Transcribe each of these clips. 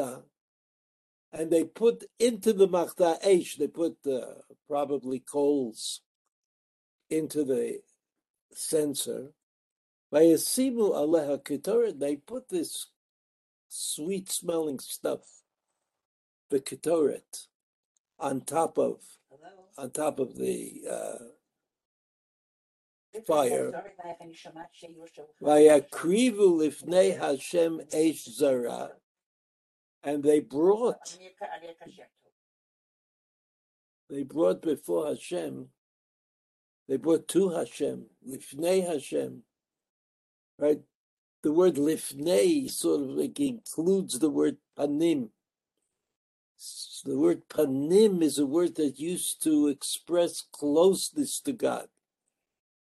machta, and they put into the machta esh, they put probably coals into the censer. Vayasimu aleha ketoret, they put this sweet-smelling stuff, the ketoret, on top of the fire. Vayakrivu lifnei Hashem esh zara, and they brought before Hashem, they brought to Hashem, lifnei Hashem, right? The word lifnei sort of like includes the word panim. The word panim is a word that used to express closeness to God.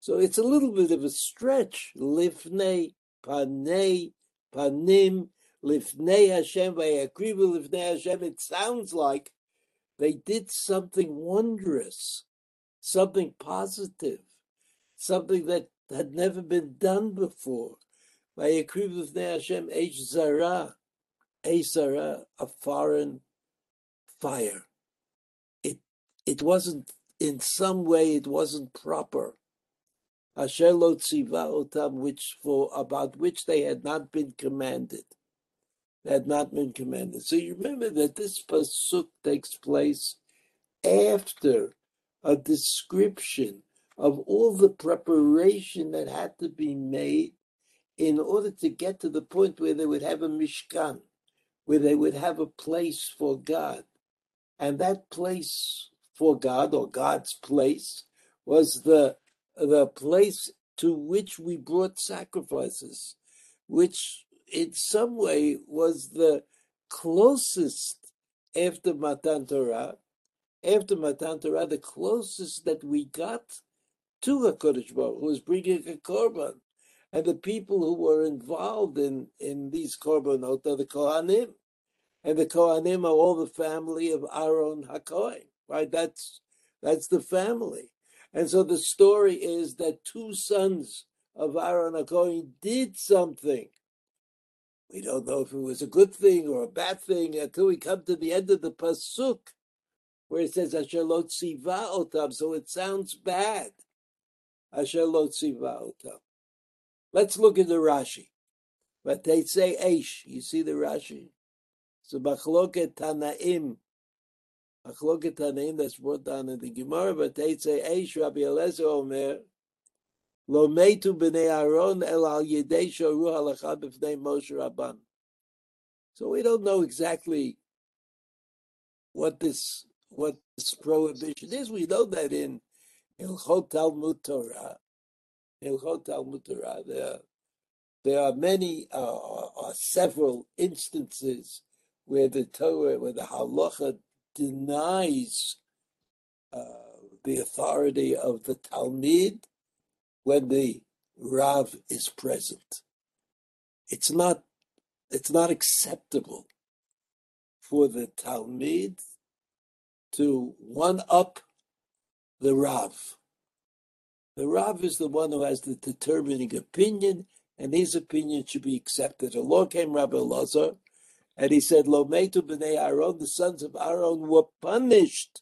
So it's a little bit of a stretch. Lifnei, panei, panim, lifnei Hashem, vayakrivu lifnei Hashem. It sounds like they did something wondrous, something positive, something that had never been done before. Vayakrivu lifnei Hashem esh zara, a foreign fire. It wasn't, in some way, it wasn't proper. Asher lo tziva otam, about which they had not been commanded. So you remember that this pasuk takes place after a description of all the preparation that had to be made in order to get to the point where they would have a mishkan, where they would have a place for God. And that place for God, or God's place, was the place to which we brought sacrifices, which in some way was the closest after Matan Torah, the closest that we got to HaKadosh Baruch Hu was bringing a korban. And the people who were involved in these korbanot are the Kohanim. And the Kohanim are all the family of Aaron HaKohen, right? That's the family. And so the story is that two sons of Aaron HaKohen did something. We don't know if it was a good thing or a bad thing until we come to the end of the pasuk, where it says, Asher lo tziva otam, so it sounds bad. Asher lo tziva otam. Let's look at the Rashi. But they say Eish. You see the Rashi? So Machloket Tanaim, that's brought down in the Gemara, but they say Eish, Rabbi Elazar Omer, Lo meitu b'nei Aaron el al yedei shoru halacha b'fnei Moshe Rabban. So we don't know exactly what this prohibition is. We know that in Hilchot Talmud Torah, there are many or several instances where the Torah, where the halacha denies the authority of the Talmid when the Rav is present. It's not acceptable for the Talmid to one-up the Rav. The Rav is the one who has the determining opinion, and his opinion should be accepted. Along came Rabbi Elazar, and he said, Lo meitu b'nei Aaron, the sons of Aaron were punished.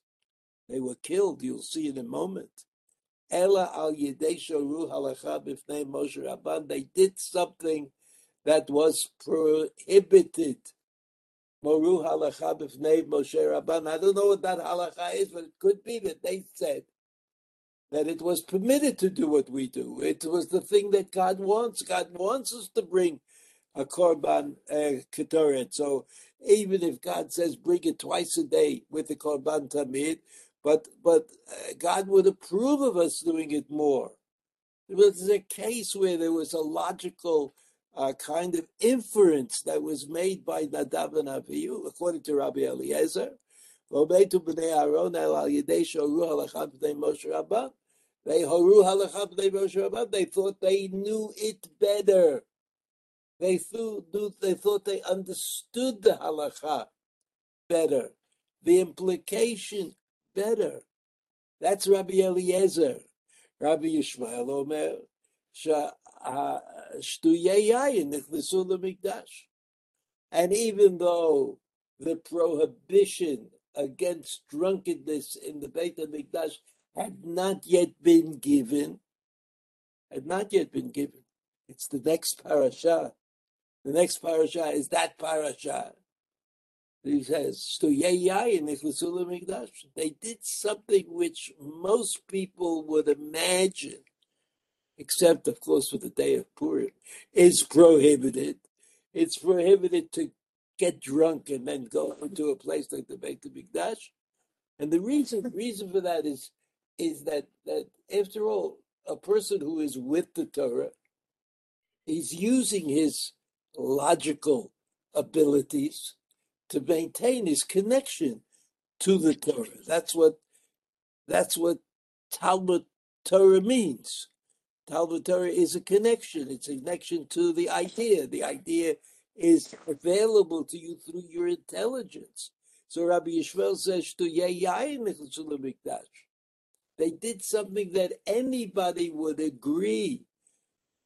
They were killed, you'll see in a moment. Ela al yedei shoru halacha b'fnei Moshe Rabban. They did something that was prohibited. Moru halacha b'fnei Moshe Rabban. I don't know what that halacha is, but it could be that they said that it was permitted to do what we do. It was the thing that God wants. God wants us to bring a korban ketoret. So even if God says bring it twice a day with the korban tamid, but God would approve of us doing it more. It was a case where there was a logical kind of inference that was made by Nadav and Avihu, according to Rabbi Eliezer. They thought they knew it better. They thought they understood the halacha better, the implication better. That's Rabbi Eliezer. Rabbi Yishmael Omer, Shtuyei Yayin Nichnasu L'Mikdash. And even though the prohibition against drunkenness in the Beit HaMikdash had not yet been given. It's the next parasha. The next parasha is that parasha. He says, they did something which most people would imagine, except, of course, for the day of Purim, is prohibited. It's prohibited to get drunk and then go into a place like the Beit HaMikdash. And the reason for that is that after all, a person who is with the Torah is using his logical abilities to maintain his connection to the Torah. That's what Talmud Torah means. Talmud Torah is a connection. It's a connection to the idea. The idea is available to you through your intelligence. So Rabbi Yishmael says, they did something that anybody would agree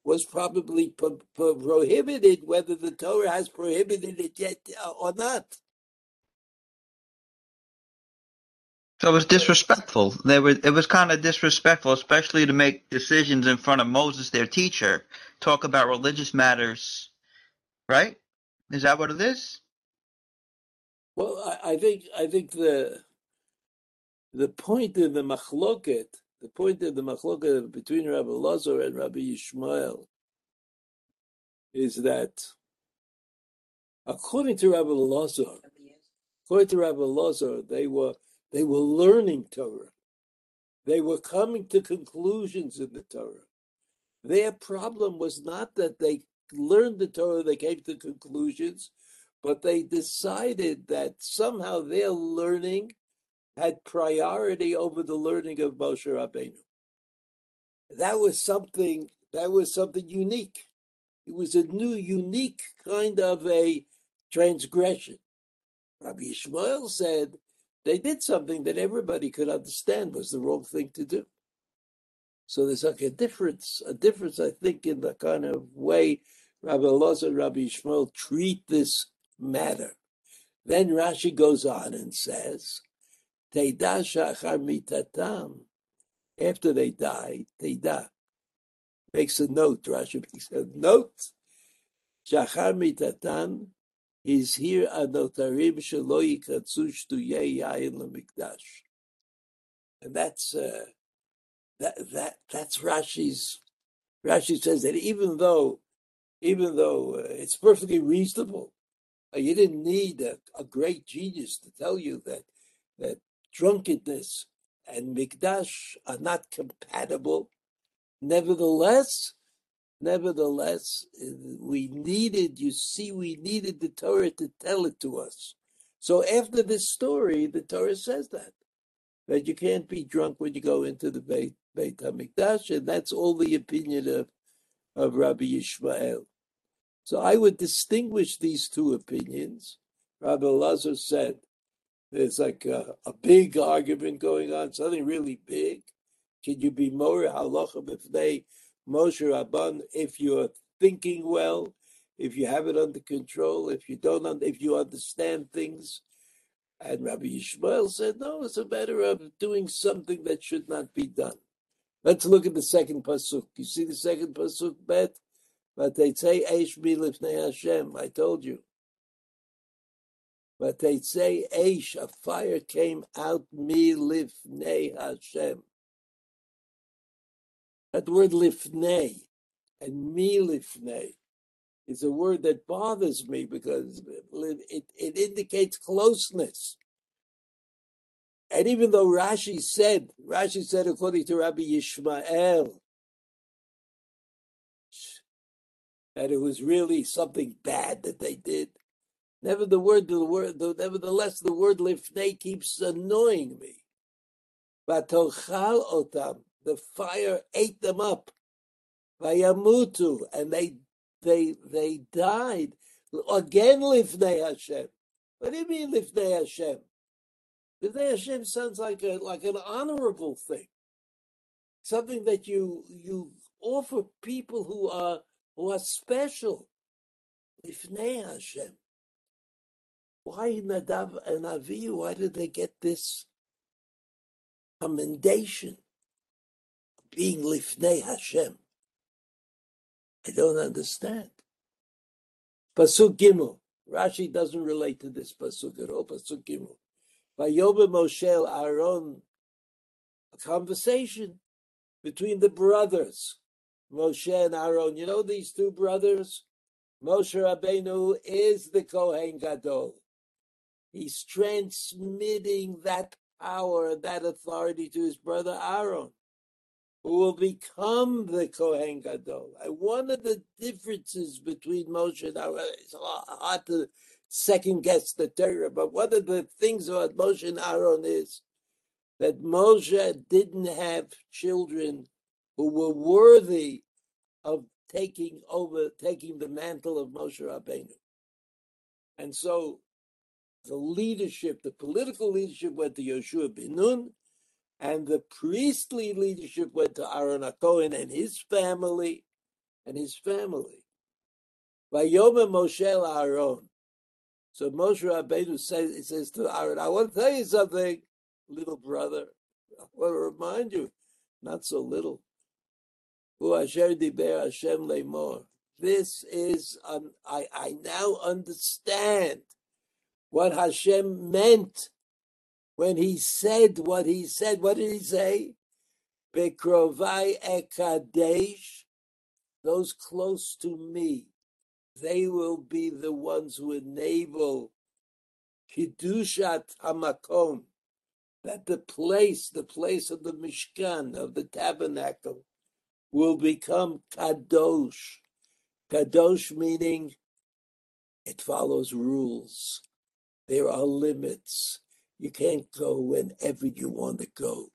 was probably prohibited, whether the Torah has prohibited it yet or not. So it was disrespectful. It was kind of disrespectful, especially to make decisions in front of Moses, their teacher, talk about religious matters, right? Is that what it is? Well, I think the point of the machloket, between Rabbi Elazar and Rabbi Yishmael is that, according to Rabbi Elazar, they were learning Torah. They were coming to conclusions in the Torah. Their problem was not that they learned the Torah, they came to conclusions, but they decided that somehow their learning had priority over the learning of Moshe Rabbeinu. That was something unique. It was a new, unique kind of a transgression. Rabbi Yishmael said they did something that everybody could understand was the wrong thing to do. So there's like a difference, I think, in the kind of way Rabbi Elazar and Rabbi Yishmael treat this matter. Then Rashi goes on and says, Teda shachar mitatam. After they die, Teda makes a note. Rashi makes a note. Shachar mitatam is here anotarim shelo yikatzu shtuyei yayin lemikdash. And that's Rashi's. Rashi says that even though it's perfectly reasonable, you didn't need a great genius to tell you that drunkenness and Mikdash are not compatible. Nevertheless, we needed the Torah to tell it to us. So after this story, the Torah says that you can't be drunk when you go into the Beit HaMikdash, and that's all the opinion of Rabbi Yishmael. So I would distinguish these two opinions. Rabbi Elazar said, there's like a big argument going on, something really big. Can you be more halacha b'fnei Moshe Rabban if you're thinking well, if you have it under control, if you understand things? And Rabbi Yishmael said, no, it's a matter of doing something that should not be done. Let's look at the second pasuk. You see the second pasuk, Bet? But they say, Eish mi lifnei Hashem. I told you. But they say, Eish, a fire came out mi lifnei Hashem. That word lifnei and mi lifnei is a word that bothers me because it indicates closeness. And even though Rashi said according to Rabbi Yishmael, that it was really something bad that they did, Nevertheless, the word lifnei keeps annoying me. Vatochal otam, the fire ate them up. Vayamutu, and they died. Again, lifnei Hashem. What do you mean, lifnei Hashem? Lifnei Hashem sounds like an honorable thing, something that you offer people who are special. Lifnei Hashem. Why Nadav and Avihu? Why did they get this commendation of being Lifnei Hashem? I don't understand. Pasuk Gimel. Rashi doesn't relate to this pasuk at all. Pasuk Gimel. Vayomer Moshe el Aaron. A conversation between the brothers, Moshe and Aaron. You know these two brothers? Moshe Rabbeinu is the Kohen Gadol. He's transmitting that power, that authority to his brother Aaron, who will become the Kohen Gadol. One of the differences between Moshe and Aaron, it's hard to second guess the Torah, but one of the things about Moshe and Aaron is that Moshe didn't have children who were worthy of taking the mantle of Moshe Rabbeinu. And so the leadership, the political leadership went to Yoshua ben Nun, and the priestly leadership went to Aaron HaKohen and his family, Vayomer Moshe el Aaron. So Moshe Rabbeinu says to Aaron, I want to tell you something, little brother. I want to remind you, not so little. This is, I now understand what Hashem meant when he said what he said. What did he say? Bekrovai ekadesh, those close to me, they will be the ones who enable Kiddushat Hamakom, that the place of the Mishkan, of the tabernacle, will become kadosh. Kadosh meaning it follows rules. There are limits. You can't go whenever you want to go.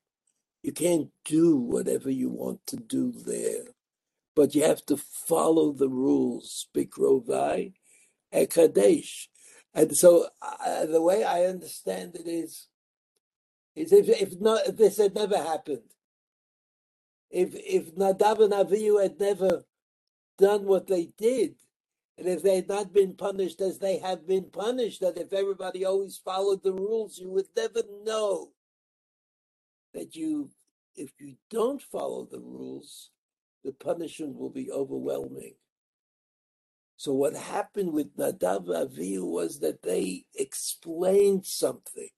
You can't do whatever you want to do there. But you have to follow the rules. Bikrovai ekadesh. And so the way I understand it is if this had never happened, If Nadav and Avihu had never done what they did, and if they had not been punished as they have been punished, and if everybody always followed the rules, you would never know that if you don't follow the rules, the punishment will be overwhelming. So what happened with Nadav and Avihu was that they explained something.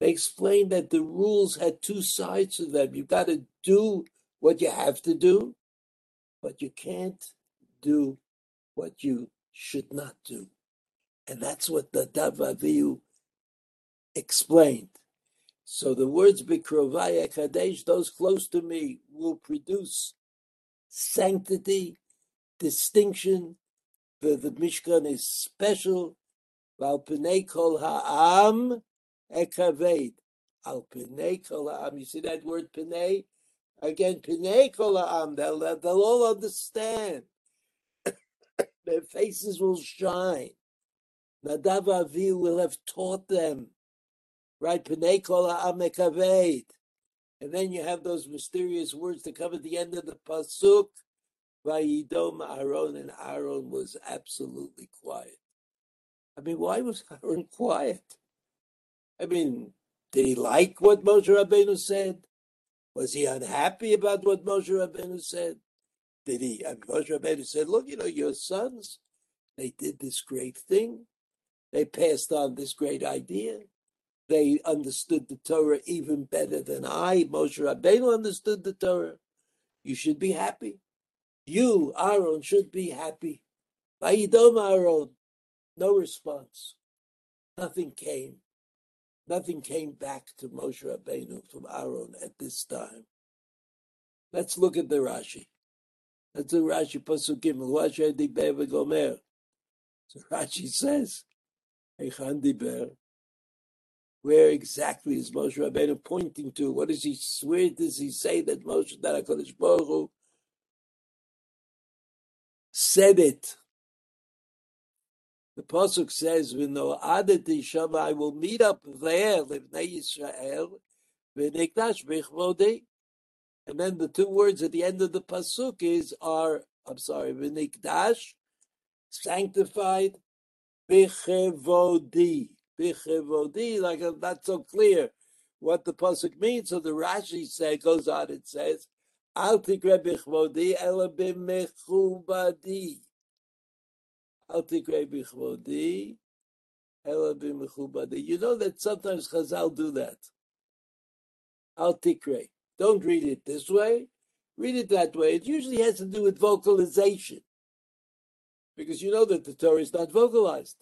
They explained that the rules had two sides to them. You've got to do what you have to do, but you can't do what you should not do. And that's what Nadav Avihu explained. So the words Bikrovai Kadesh, those close to me, will produce sanctity, distinction. The Mishkan is special. Val Pnei Kol Ha'am. Ekaved al Pnei Kol Ha'am. You see that word Pnei? Again, Pnei Kol Ha'am. They'll all understand. Their faces will shine. Nadav Avihu will have taught them. Right? Pnei Kol Ha'am Ekaved. And then you have those mysterious words that come at the end of the Pasuk. Vayidom Aaron. And Aaron was absolutely quiet. I mean, why was Aaron quiet? I mean, did he like what Moshe Rabbeinu said? Was he unhappy about what Moshe Rabbeinu said? Moshe Rabbeinu said, look, your sons, they did this great thing. They passed on this great idea. They understood the Torah even better than I. Moshe Rabbeinu understood the Torah. You should be happy. You, Aaron, should be happy. Vayidom Aaron. No response. Nothing came. Nothing came back to Moshe Rabbeinu from Aaron at this time. Let's look at the Rashi. That's the Rashi Pasuk Gimel. Asher diber v'gomer. So Rashi says, Eichan diber. Where exactly is Moshe Rabbeinu pointing to? What is he? Where does he say that Moshe, that HaKadosh Baruch Hu said it? The pasuk says, I will meet up there, Livnei Yisrael, v'nikdash b'chvodi. And then the two words at the end of the pasuk v'nikdash, sanctified, Bichevodi. Bichevodi, like I'm not so clear what the pasuk means. So the Rashi said, goes on and says, Al tikre bichevodi ela bimechubadi. Al tikre bichevodi ela bimechubadi. You know that sometimes Chazal do that. Al tikre. Don't read it this way. Read it that way. It usually has to do with vocalization. Because you know that the Torah is not vocalized.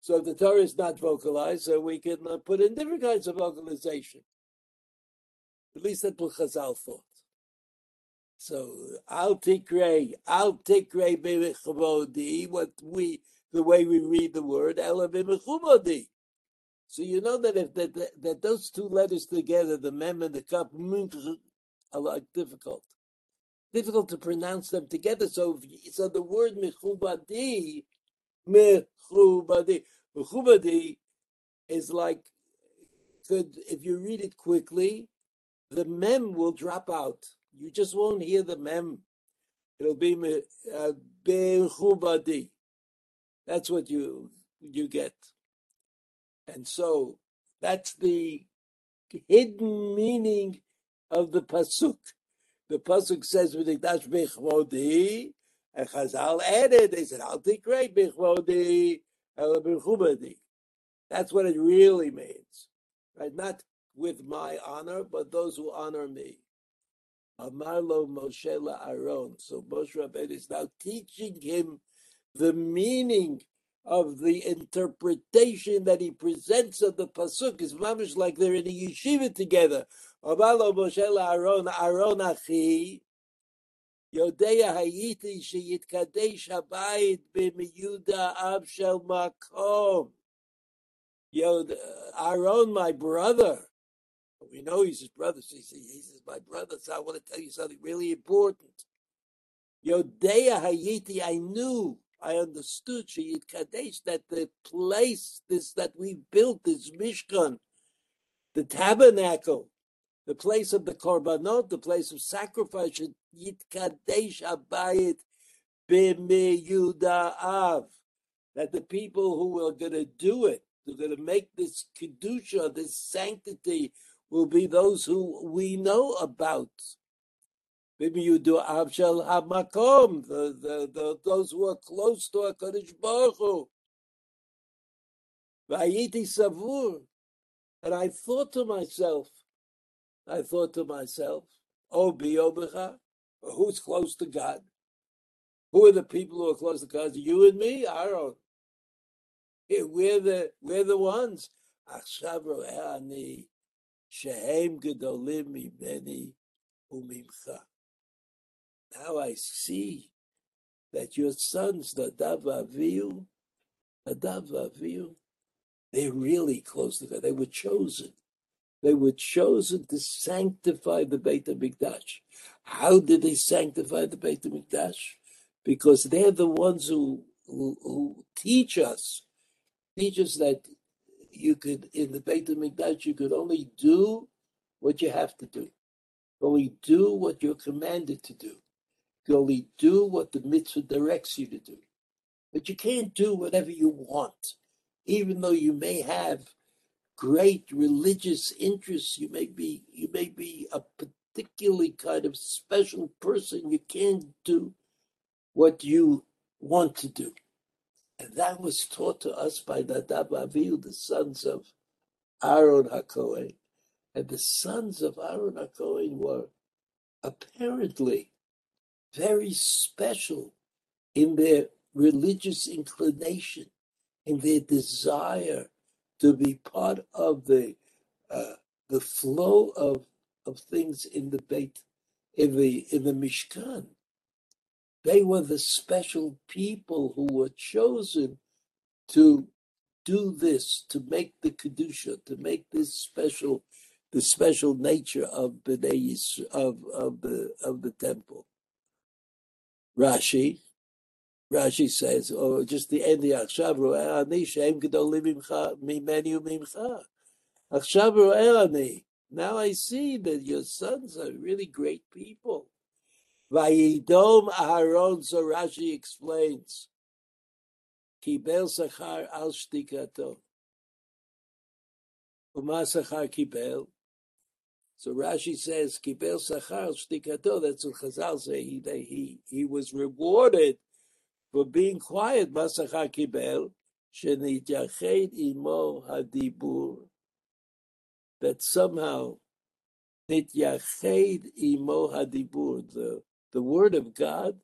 So if the Torah is not vocalized, so we can put in different kinds of vocalization. At least that's what Chazal thought. So, Al Tikrei B'Mechubodi, the way we read the word, Ela B'Mechubodi. So you know that if that those two letters together, the mem and the kaf, are like difficult to pronounce them together. So the word mechubadi is like, if you read it quickly, the mem will drop out. You just won't hear the mem. It'll be mechubadi. That's what you get. And so that's the hidden meaning of the pasuk. The pasuk says, "V'nikdash b'chvodi," and Chazal added. They said, "Al tikrei b'chvodi ela b'mechubadi." That's what it really means, right? Not with my honor, but those who honor me. Amar lo Moshe la'Aaron. So Moshe Rabbeinu is now teaching him the meaning of the interpretation that he presents of the pasuk. Is mamish like they're in a yeshiva together. Aaron, my brother. We know he's his brother, so he says, my brother, so I want to tell you something really important. Yodea Hayiti, I knew. I understood Sheyid Kadesh, that the place that we built, this Mishkan, the tabernacle, the place of the Korbanot, the place of sacrifice, Sheyid Kadesh Abayit B'meyuda'av, that the people who are going to do it, who are going to make this Kedusha, this sanctity, will be those who we know about. B'meyuda'av shel hamakom, those who are close to HaKadosh Baruch Hu. V'ayiti savur, and I thought to myself, O biyobecha, who's close to God? Who are the people who are close to God? You and me, Aaron. We're the ones. Achshav ro'eh ani shehem gedolim mimeni u'mimcha. Now I see that your sons, Nadav Avihu, they're really close to God. They were chosen. They were chosen to sanctify the Beit HaMikdash. How did they sanctify the Beit HaMikdash? Because they're the ones who teach us that you could, in the Beit HaMikdash, you could only do what you have to do. Only do what you're commanded to do. You only do what the mitzvah directs you to do. But you can't do whatever you want. Even though you may have great religious interests, you may be a particularly kind of special person, you can't do what you want to do. And that was taught to us by Nadav Avihu, the sons of Aaron HaKohen. And the sons of Aaron HaKohen were apparently very special in their religious inclination, in their desire to be part of the flow of things in the Beit, in the Mishkan. They were the special people who were chosen to do this, to make the kedusha, to make this special, the special nature of Bnei Yisrael, of the temple. Rashi says, or just the end of Achshav ro'eh ani shehem gedolim mimeni u'mimcha. Achshav ro'eh ani. Now I see that your sons are really great people. Vayidom Aharon, so Rashi explains. Kibel Sachar al Shtikato. Uma Sachar Kibel. So Rashi says, Kibel Sachar al Shtikato. That's what Chazal say. He was rewarded for being quiet. Ma Sachar Kibel. Shenitjached imo hadibur. That somehow Nityached imo hadibur. The word of God.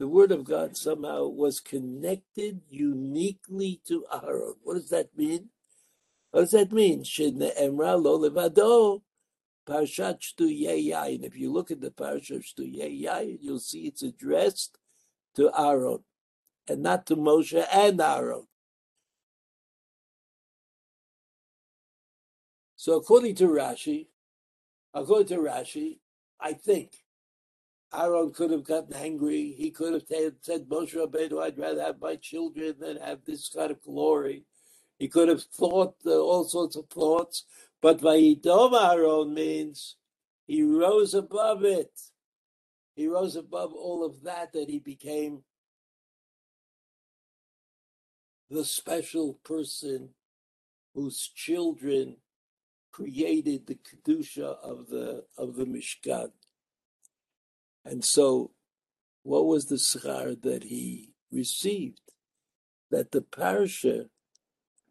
The word of God somehow was connected uniquely to Aaron. What does that mean? What does that mean? Shidne emra lo levado, parashat shtuyei. And if you look at the parashat of shtuyei, you'll see it's addressed to Aaron, and not to Moshe and Aaron. So according to Rashi, I think Aaron could have gotten angry. He could have said, Moshe Rabbeinu, I'd rather have my children than have this kind of glory. He could have thought all sorts of thoughts. But Vayidom Aaron means he rose above it. He rose above all of that, and he became the special person whose children created the Kedusha of the Mishkan. And so, what was the schar that he received? That the parasha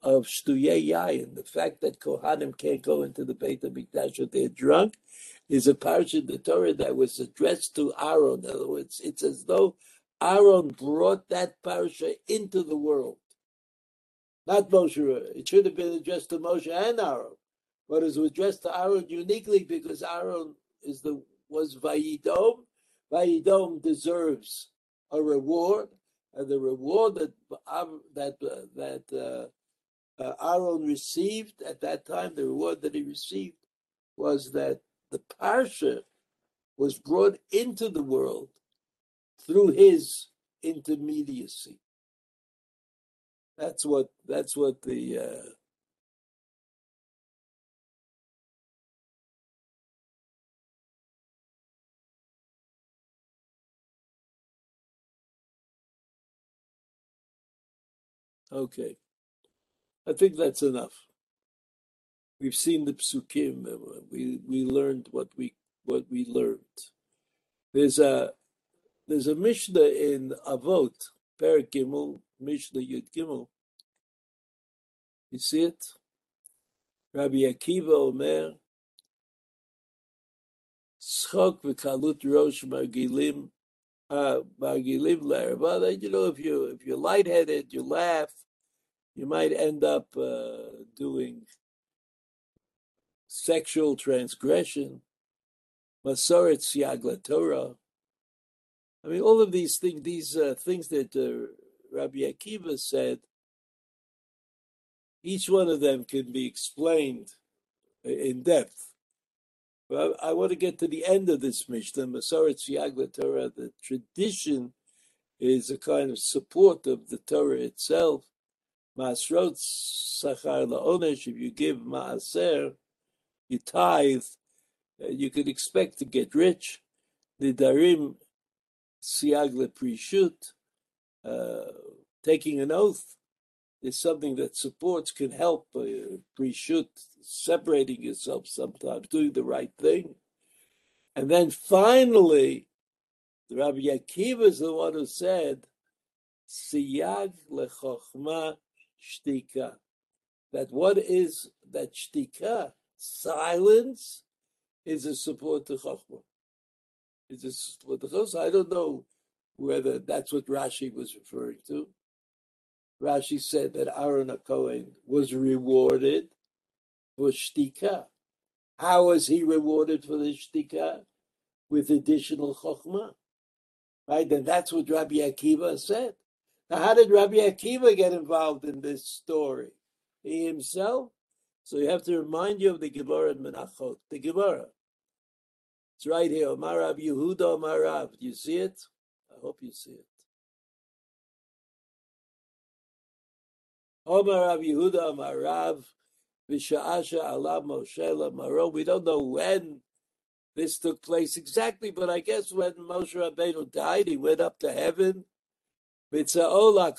of Shtuyei Yayin, the fact that Kohanim can't go into the Beit HaMikdash if they're drunk, is a parasha in the Torah that was addressed to Aaron. In other words, it's as though Aaron brought that parasha into the world. Not Moshe. It should have been addressed to Moshe and Aaron, but it was addressed to Aaron uniquely because Aaron was Vayidom. Vayidom deserves a reward, and the reward that Aaron received at that time, the reward that he received was that the parsha was brought into the world through his intermediacy. Okay, I think that's enough. We've seen the psukim. We learned what we learned. There's a Mishnah in Avot, Perek Gimel, Mishnah Yud Gimel. You see it? Rabbi Akiva Omer, Schok v'kalut rosh margilim. If you're lightheaded, you laugh, you might end up doing sexual transgression, masoret siag laTorah. I mean, all of these things that Rabbi Akiva said, each one of them can be explained in depth. Well, I want to get to the end of this Mishnah, Masoret Siag laTorah. The tradition is a kind of support of the Torah itself. Ma'asrot Sachar laOnesh, if you give Ma'aser, you tithe, you could expect to get rich. Nidarim Siag laPrishut, taking an oath is something that supports, can help, Prishut, separating yourself sometimes, doing the right thing. And then finally, Rabbi Akiva is the one who said, Siyag lechochma shtika. That what is that shtika? Silence is a support to chochma. It's a support to chochma. I don't know whether that's what Rashi was referring to. Rashi said that Aaron HaKohen was rewarded for shtika. How was he rewarded for the shtika? With additional chokhmah. Right? And that's what Rabbi Akiva said. Now, how did Rabbi Akiva get involved in this story? He himself? So you have to remind you of the Gemara in Menachot. The Gemara. It's right here. Amar Rav Yehuda, Amar Rav. Do you see it? I hope you see it. Omar Rav Yehuda Amar Rav V'sha'asha ala Moshe Lamaro. We don't know when this took place exactly, but I guess when Moshe Rabbeinu died, he went up to heaven, He saw that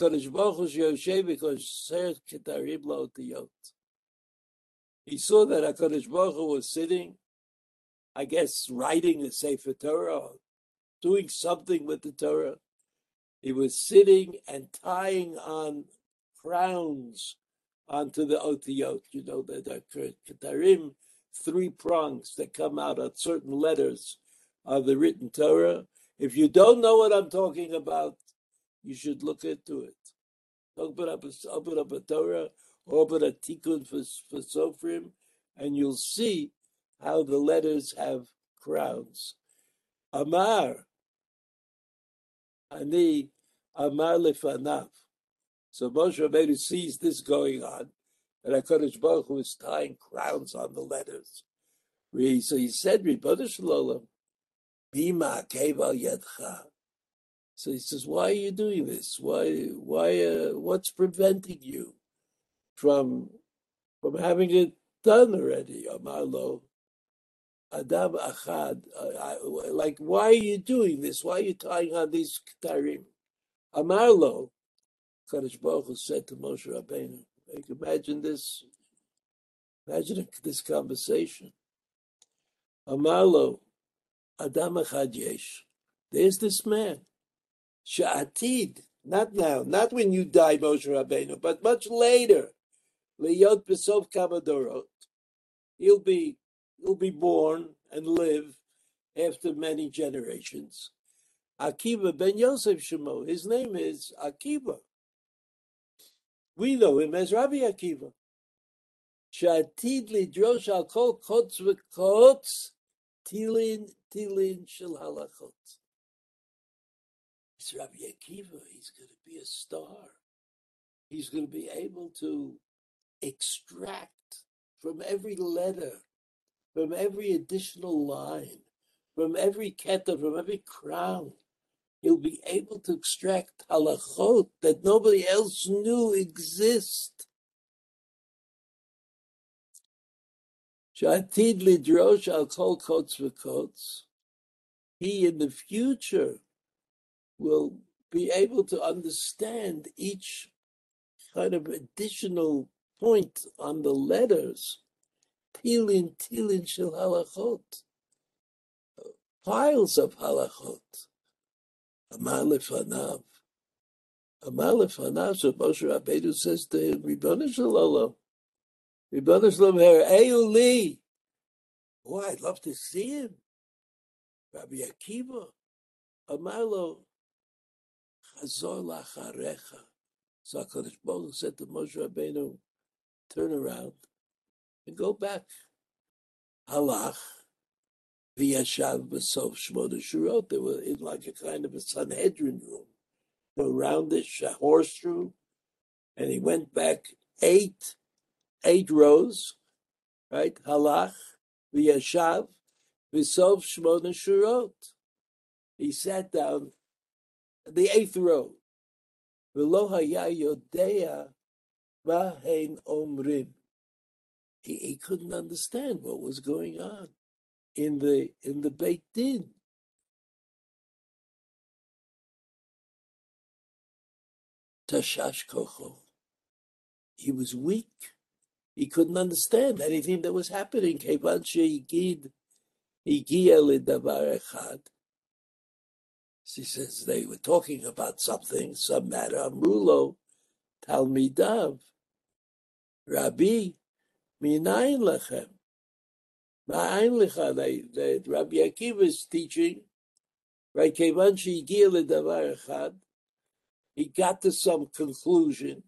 HaKadosh Baruch Hu was sitting, I guess, writing the Sefer Torah, or doing something with the Torah. He was sitting and tying on crowns onto the otiyot. You know, the ketarim, three prongs that come out of certain letters of the written Torah. If you don't know what I'm talking about, you should look into it. Open up a Torah, open a tikkun for Sofrim, and you'll see how the letters have crowns. Amar, Ani, Amar Lefanav. So Moshe Rabbeinu sees this going on, and HaKadosh Baruch Hu is tying crowns on the letters. So he said, Ribono Shel Olam, Bima Akev Al Yadcha. So he says, why are you doing this? Why, what's preventing you from having it done already? Amar Lo, Adam Achad, like, why are you doing this? Why are you tying on these ketarim? Amar Lo, HaKadosh Baruch Hu said to Moshe Rabbeinu, like, imagine this conversation. Amar Lo, Adam Achad Yesh. There's this man, Sha'atid, not now, not when you die, Moshe Rabbeinu, but much later, Liyot B'Sof Kama Dorot. He'll be born and live after many generations. Akiva ben Yosef Shemo. His name is Akiva. We know him as Rabbi Akiva. Sha'atid lidrosh al kol kotz v'kotz tilin shel halachot. It's Rabbi Akiva. He's going to be a star. He's going to be able to extract from every letter, from every additional line, from every keter, from every crown, he'll be able to extract halachot that nobody else knew exist. Sha'atid lidrosh al kol kotz v'kotz. He in the future will be able to understand each kind of additional point on the letters. Tilin shel halachot. Piles of halachot. Amar lefanav. So Moshe Rabbeinu says to him, Ribono Shel Olam, Hare'ehu li. Oh, I'd love to see him. Rabbi Akiva. Amar lo, Chazor la'acharecha. So HaKadosh Baruch Hu said to Moshe Rabbeinu, turn around and go back. Halach v'yashav b'sof shmona shurot. They were in like a kind of a Sanhedrin room, a roundish horseshoe, and he went back eight rows, right? Halach v'yashav b'sof shmona shurot. He sat down the eighth row. V'lo haya yodea v'hein omrim. He couldn't understand what was going on in the Beit Din. Tashash kocho. He was weak. He couldn't understand anything that was happening. Kevan she'igid higia ledavar echad. She says they were talking about something, some matter. Amrulo, Talmidav, Rabbi, Minayin Lechem, Ma'ayin Lecha. Rabbi Akiva is teaching, right? Kevan shehigia ledavar echad. He got to some conclusion.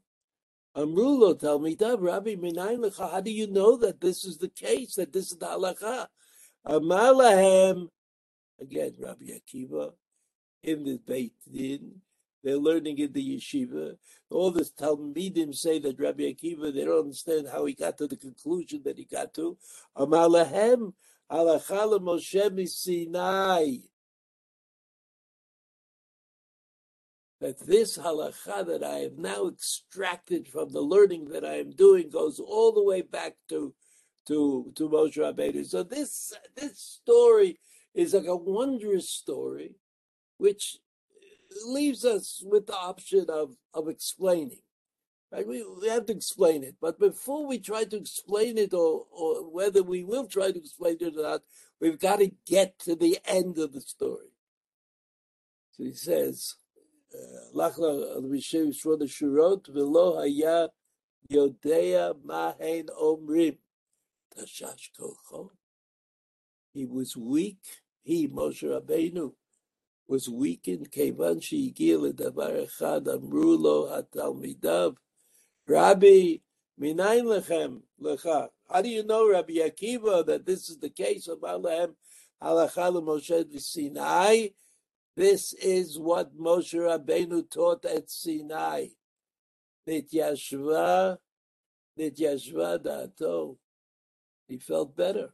Amrulo, Talmidav, Rabbi, Minayin Lecha. How do you know that this is the case? That this is the halacha? Amar lahem, again, Rabbi Akiva. In the Beit Din, they're learning in the yeshiva. All the Talmidim say that Rabbi Akiva, they don't understand how he got to the conclusion that he got to. Amar lahem halacha le Moshe miSinai. That this halacha that I have now extracted from the learning that I am doing goes all the way back to Moshe Rabbeinu. So this story is like a wondrous story, which leaves us with the option of explaining. Right? We have to explain it. But before we try to explain it, or whether we will try to explain it or not, we've got to get to the end of the story. So he says, he was weak. He, Moshe Rabbeinu, was weakened. Kevan she'igil ledavar echad amru lo hatalmidav. Rabbi, minayin lechem lecha. How do you know, Rabbi Akiva, that this is the case of Alahem halacha leMoshe v'Sinai? This is what Moshe Rabbeinu taught at Sinai. Nityashva dato. He felt better.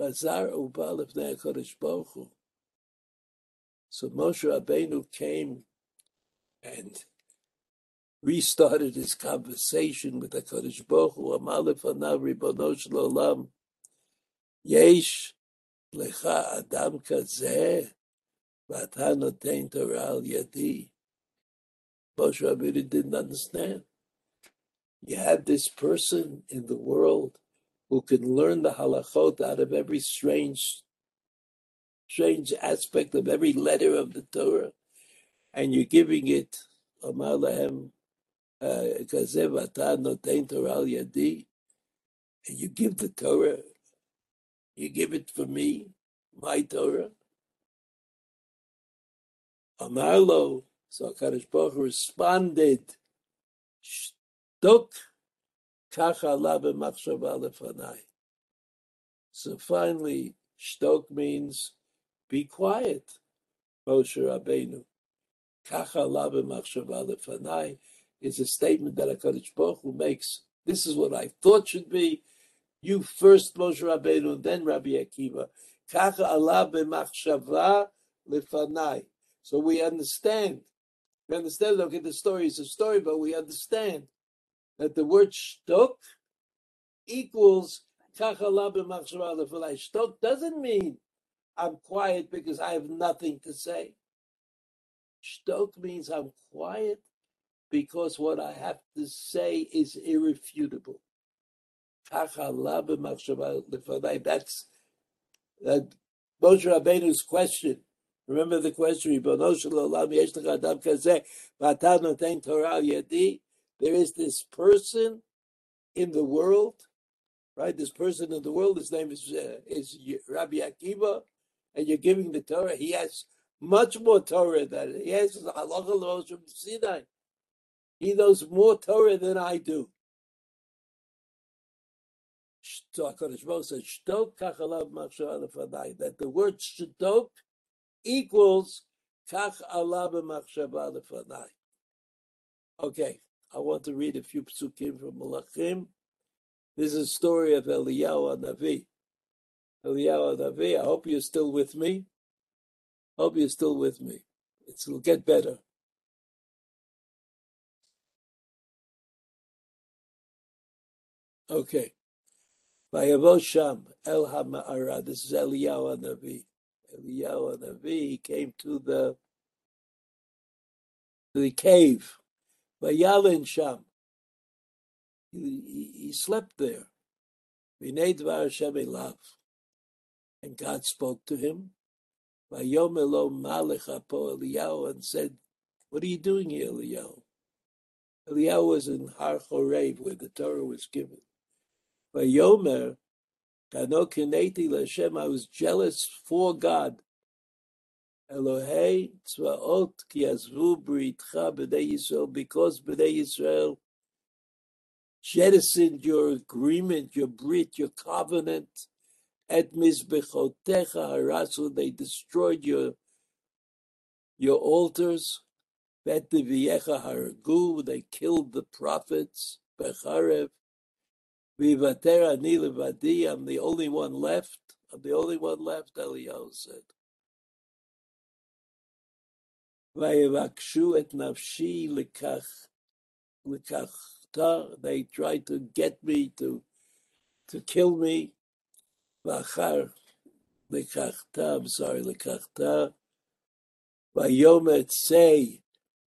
Chazar uba lifnei HaKadosh Baruch Hu. So Moshe Rabbeinu came and restarted his conversation with HaKadosh Baruch Hu. Amar lefanav ribono shel olam, yesh lecha adam kazeh v'ata noten Torah al yadi. Moshe Rabbeinu didn't understand. You had this person in the world who can learn the halachot out of every strange aspect of every letter of the Torah, and you're giving it, Amar lahem kazeh v'ata noten Torah al yadi, and you give the Torah, you give it for me, my Torah. Amar lo, so HaKadosh Baruch Hu responded, shtuk, kacha la b'machshava lefanai. So finally, shtok means be quiet, Moshe Rabbeinu. Kacha la b'machshava lefanai is a statement that HaKadosh Baruch Hu makes. This is what I thought should be. You first, Moshe Rabbeinu, and then Rabbi Akiva. Kacha la b'machshava lefanai. So we understand. We understand, okay, the story is a story, but we understand that the word shtok equals kacha la b'machshava lefanai. Shtok doesn't mean I'm quiet because I have nothing to say. Shtok means I'm quiet because what I have to say is irrefutable. Kacha la b'machshava lefanai. That's Moshe Rabbeinu's question. Remember the question, Ribono shel olam, yesh lecha adam kazeh v'ata noten Torah al yadi. There is this person in the world, right? This person in the world, his name is Rabbi Akiva, and you're giving the Torah. He has much more Torah than he has. He knows more Torah than I do. So HaKadosh Baruch says, shtok kacha la b'machshava lefanai, that the word shtok equals kacha la b'machshava lefanai. Okay. I want to read a few psukim from Malachim. This is a story of Eliyahu HaNavi. Eliyahu HaNavi, I hope you're still with me. It'll get better. Okay. Vayavo Sham El HaMa'ara. This is Eliyahu HaNavi. Eliyahu HaNavi came to the cave. Vayalin Sham. He slept there. V'nei dvar Hashem elav. And God spoke to him. Vayomer lo ma lecha po Eliyahu, and said, what are you doing here, Eliyahu? Eliyahu was in Har Chorev, where the Torah was given. Vayomer kano kineti l'Hashem, I was jealous for God. Elohei tzvaot ki azvu b'ritcha b'nei Yisrael, because b'nei Yisrael jettisoned your agreement, your brit, your covenant. Et mizbechotecha harasu, they destroyed your altars. Bet deviecha haragu, they killed the prophets. Becharev vivater ani levadi, I'm the only one left. Eliyahu said. Vayevakshu et nafshi lekachta. They tried to get me to kill me. Vachar lekachta. I'm sorry, lekachta. Vayomet say,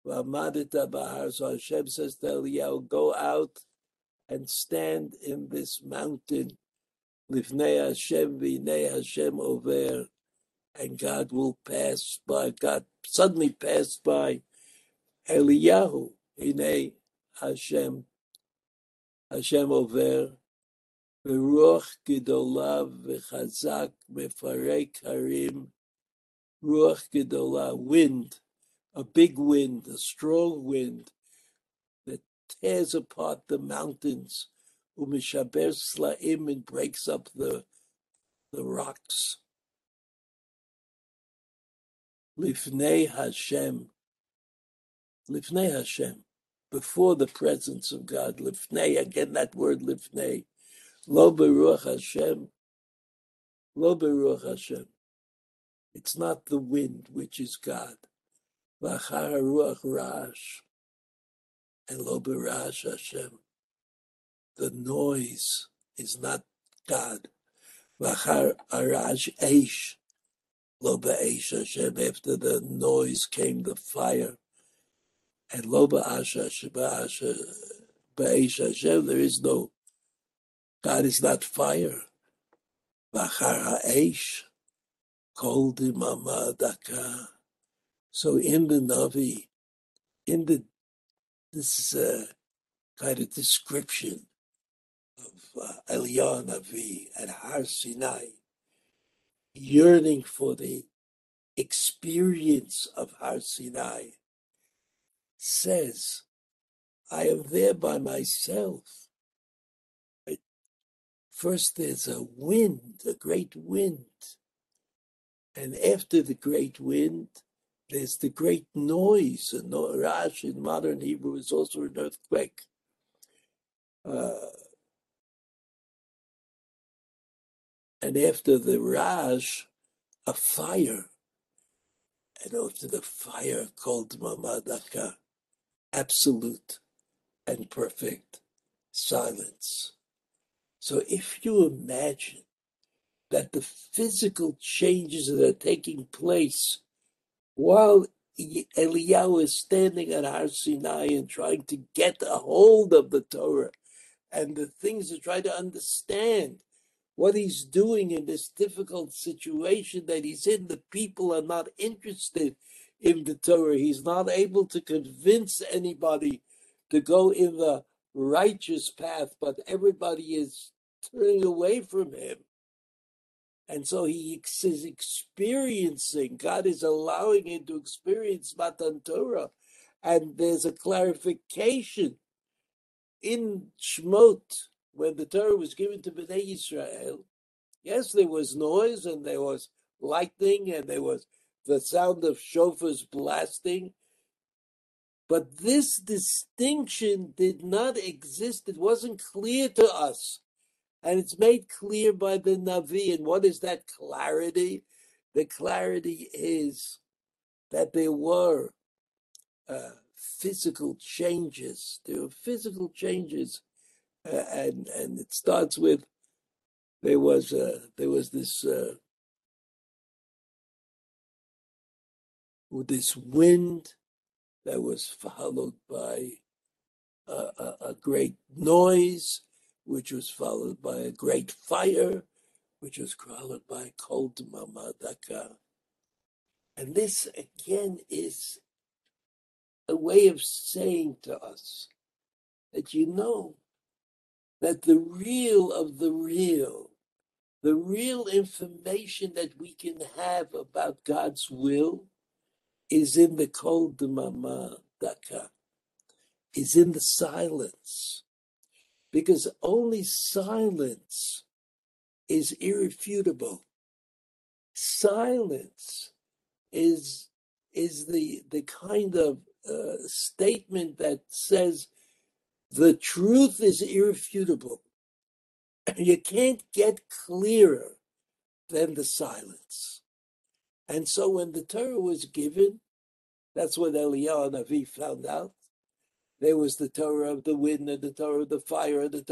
Vamadita Bahar. So Hashem says to Eliyahu, go out and stand in this mountain, Lifnei Hashem, Vinei Hashem over, and God will pass by. God suddenly passed by Eliyahu, Vinei Hashem, Hashem over, Ruach Gedolah v'chazak mefarek harim. Ruach Gedolah, wind, a big wind, a strong wind that tears apart the mountains, u'mishaber sla'im, and breaks up the rocks. Lifnei Hashem, before the presence of God. Lifnei, again that word Lifnei. Lo beruach Hashem. It's not the wind, which is God. V'achar ruach rash, and lo berash Hashem. The noise is not God. V'achar arash eish, lo be'eish Hashem. After the noise came the fire, and lo be'ash Hashem. There is no. God is not fire. V'achar ha'esh, kol dimama daka. So in the Navi, in the this kind of description of Eliyahu Navi at Har Sinai, yearning for the experience of Har Sinai, says, I am there by myself. First, there's a wind, a great wind. And after the great wind, there's the great noise. And rash in modern Hebrew is also an earthquake. And after the rash, a fire. And after the fire, kol dmama daka, absolute and perfect silence. So if you imagine that the physical changes that are taking place while Eliyahu is standing at Har Sinai and trying to get a hold of the Torah and the things to try to understand what he's doing in this difficult situation that he's in, the people are not interested in the Torah. He's not able to convince anybody to go in the righteous path, but everybody is turning away from him. And so he is experiencing, God is allowing him to experience Matan Torah. And there's a clarification in Shemot, when the Torah was given to Bnei Yisrael. Yes, there was noise and there was lightning and there was the sound of shofars blasting. But this distinction did not exist. It wasn't clear to us. And it's made clear by the Navi. And what is that clarity? The clarity is that there were physical changes. There were physical changes. And it starts with, there was this wind that was followed by a great noise, which was followed by a great fire, which was followed by kol dmama daka. And this, again, is a way of saying to us that you know that the real of the real information that we can have about God's will is in the kol dmama daka, is in the silence. Because only silence is irrefutable. Silence is the kind of statement that says the truth is irrefutable. You can't get clearer than the silence. And so when the Torah was given, that's what Eliyahu Navi found out. There was the Torah of the wind, and the Torah of the fire, and the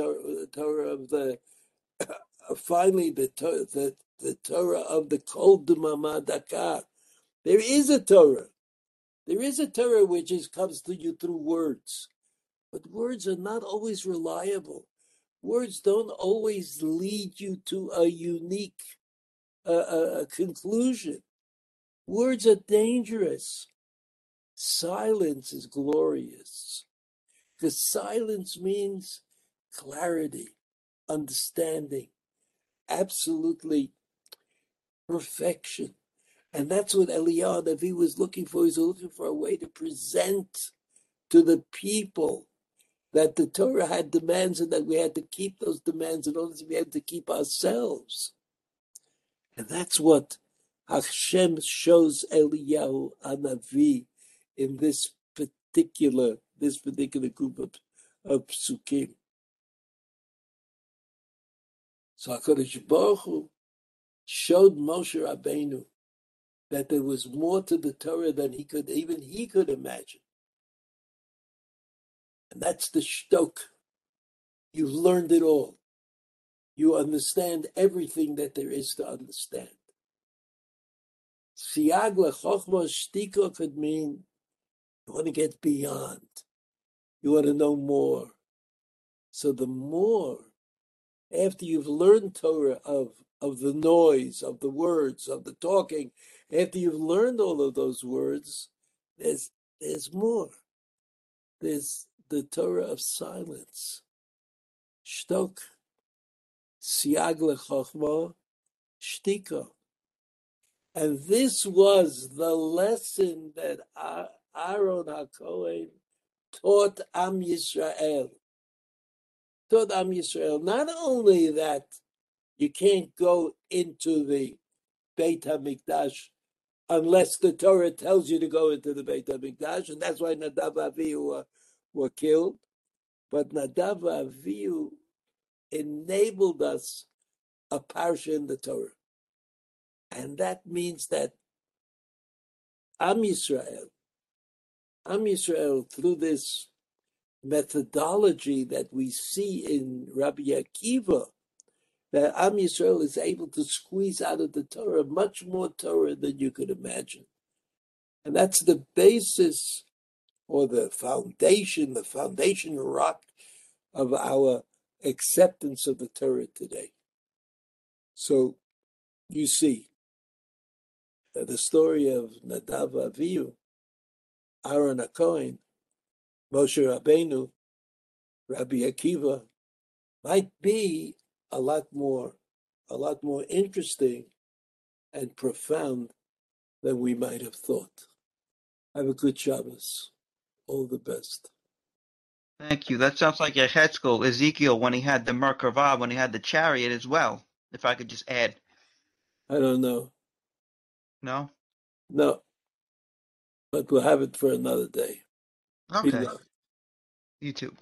Torah of the finally the Torah of the kol dmama daka. There is a Torah. There is a Torah which comes to you through words, but words are not always reliable. Words don't always lead you to a unique conclusion. Words are dangerous. Silence is glorious, because silence means clarity, understanding, absolutely perfection. And that's what Eliyahu Hanavi was looking for. He was looking for a way to present to the people that the Torah had demands and that we had to keep those demands in order to be able to keep ourselves. And that's what Hashem shows Eliyahu Hanavi in this particular group of psukim. So HaKadosh Baruch Hu showed Moshe Rabbeinu that there was more to the Torah than he could imagine. And that's the shtok. You've learned it all. You understand everything that there is to understand. Siag lechochma shtiko could mean you want to get beyond. You want to know more. So the more, after you've learned Torah of the noise, of the words, of the talking, after you've learned all of those words, there's more. There's the Torah of silence. Shtok, siag lechochma, shtika. And this was the lesson that Aaron HaKohen taught Am Yisrael. Not only that you can't go into the Beit HaMikdash unless the Torah tells you to go into the Beit HaMikdash, and that's why Nadav Avihu were killed. But Nadav Avihu enabled us a parsha in the Torah. And that means that Am Yisrael, through this methodology that we see in Rabbi Akiva, that Am Yisrael is able to squeeze out of the Torah much more Torah than you could imagine. And that's the basis or the foundation rock of our acceptance of the Torah today. So you see that the story of Nadav Avihu, Aaron HaKohen, Moshe Rabbeinu, Rabbi Akiva might be a lot more interesting and profound than we might have thought. Have a good Shabbos. All the best. Thank you. That sounds like Yechezkel, Ezekiel, when he had the Merkavah, when he had the chariot as well, if I could just add. I don't know. No? No. But we'll have it for another day. Okay. You too.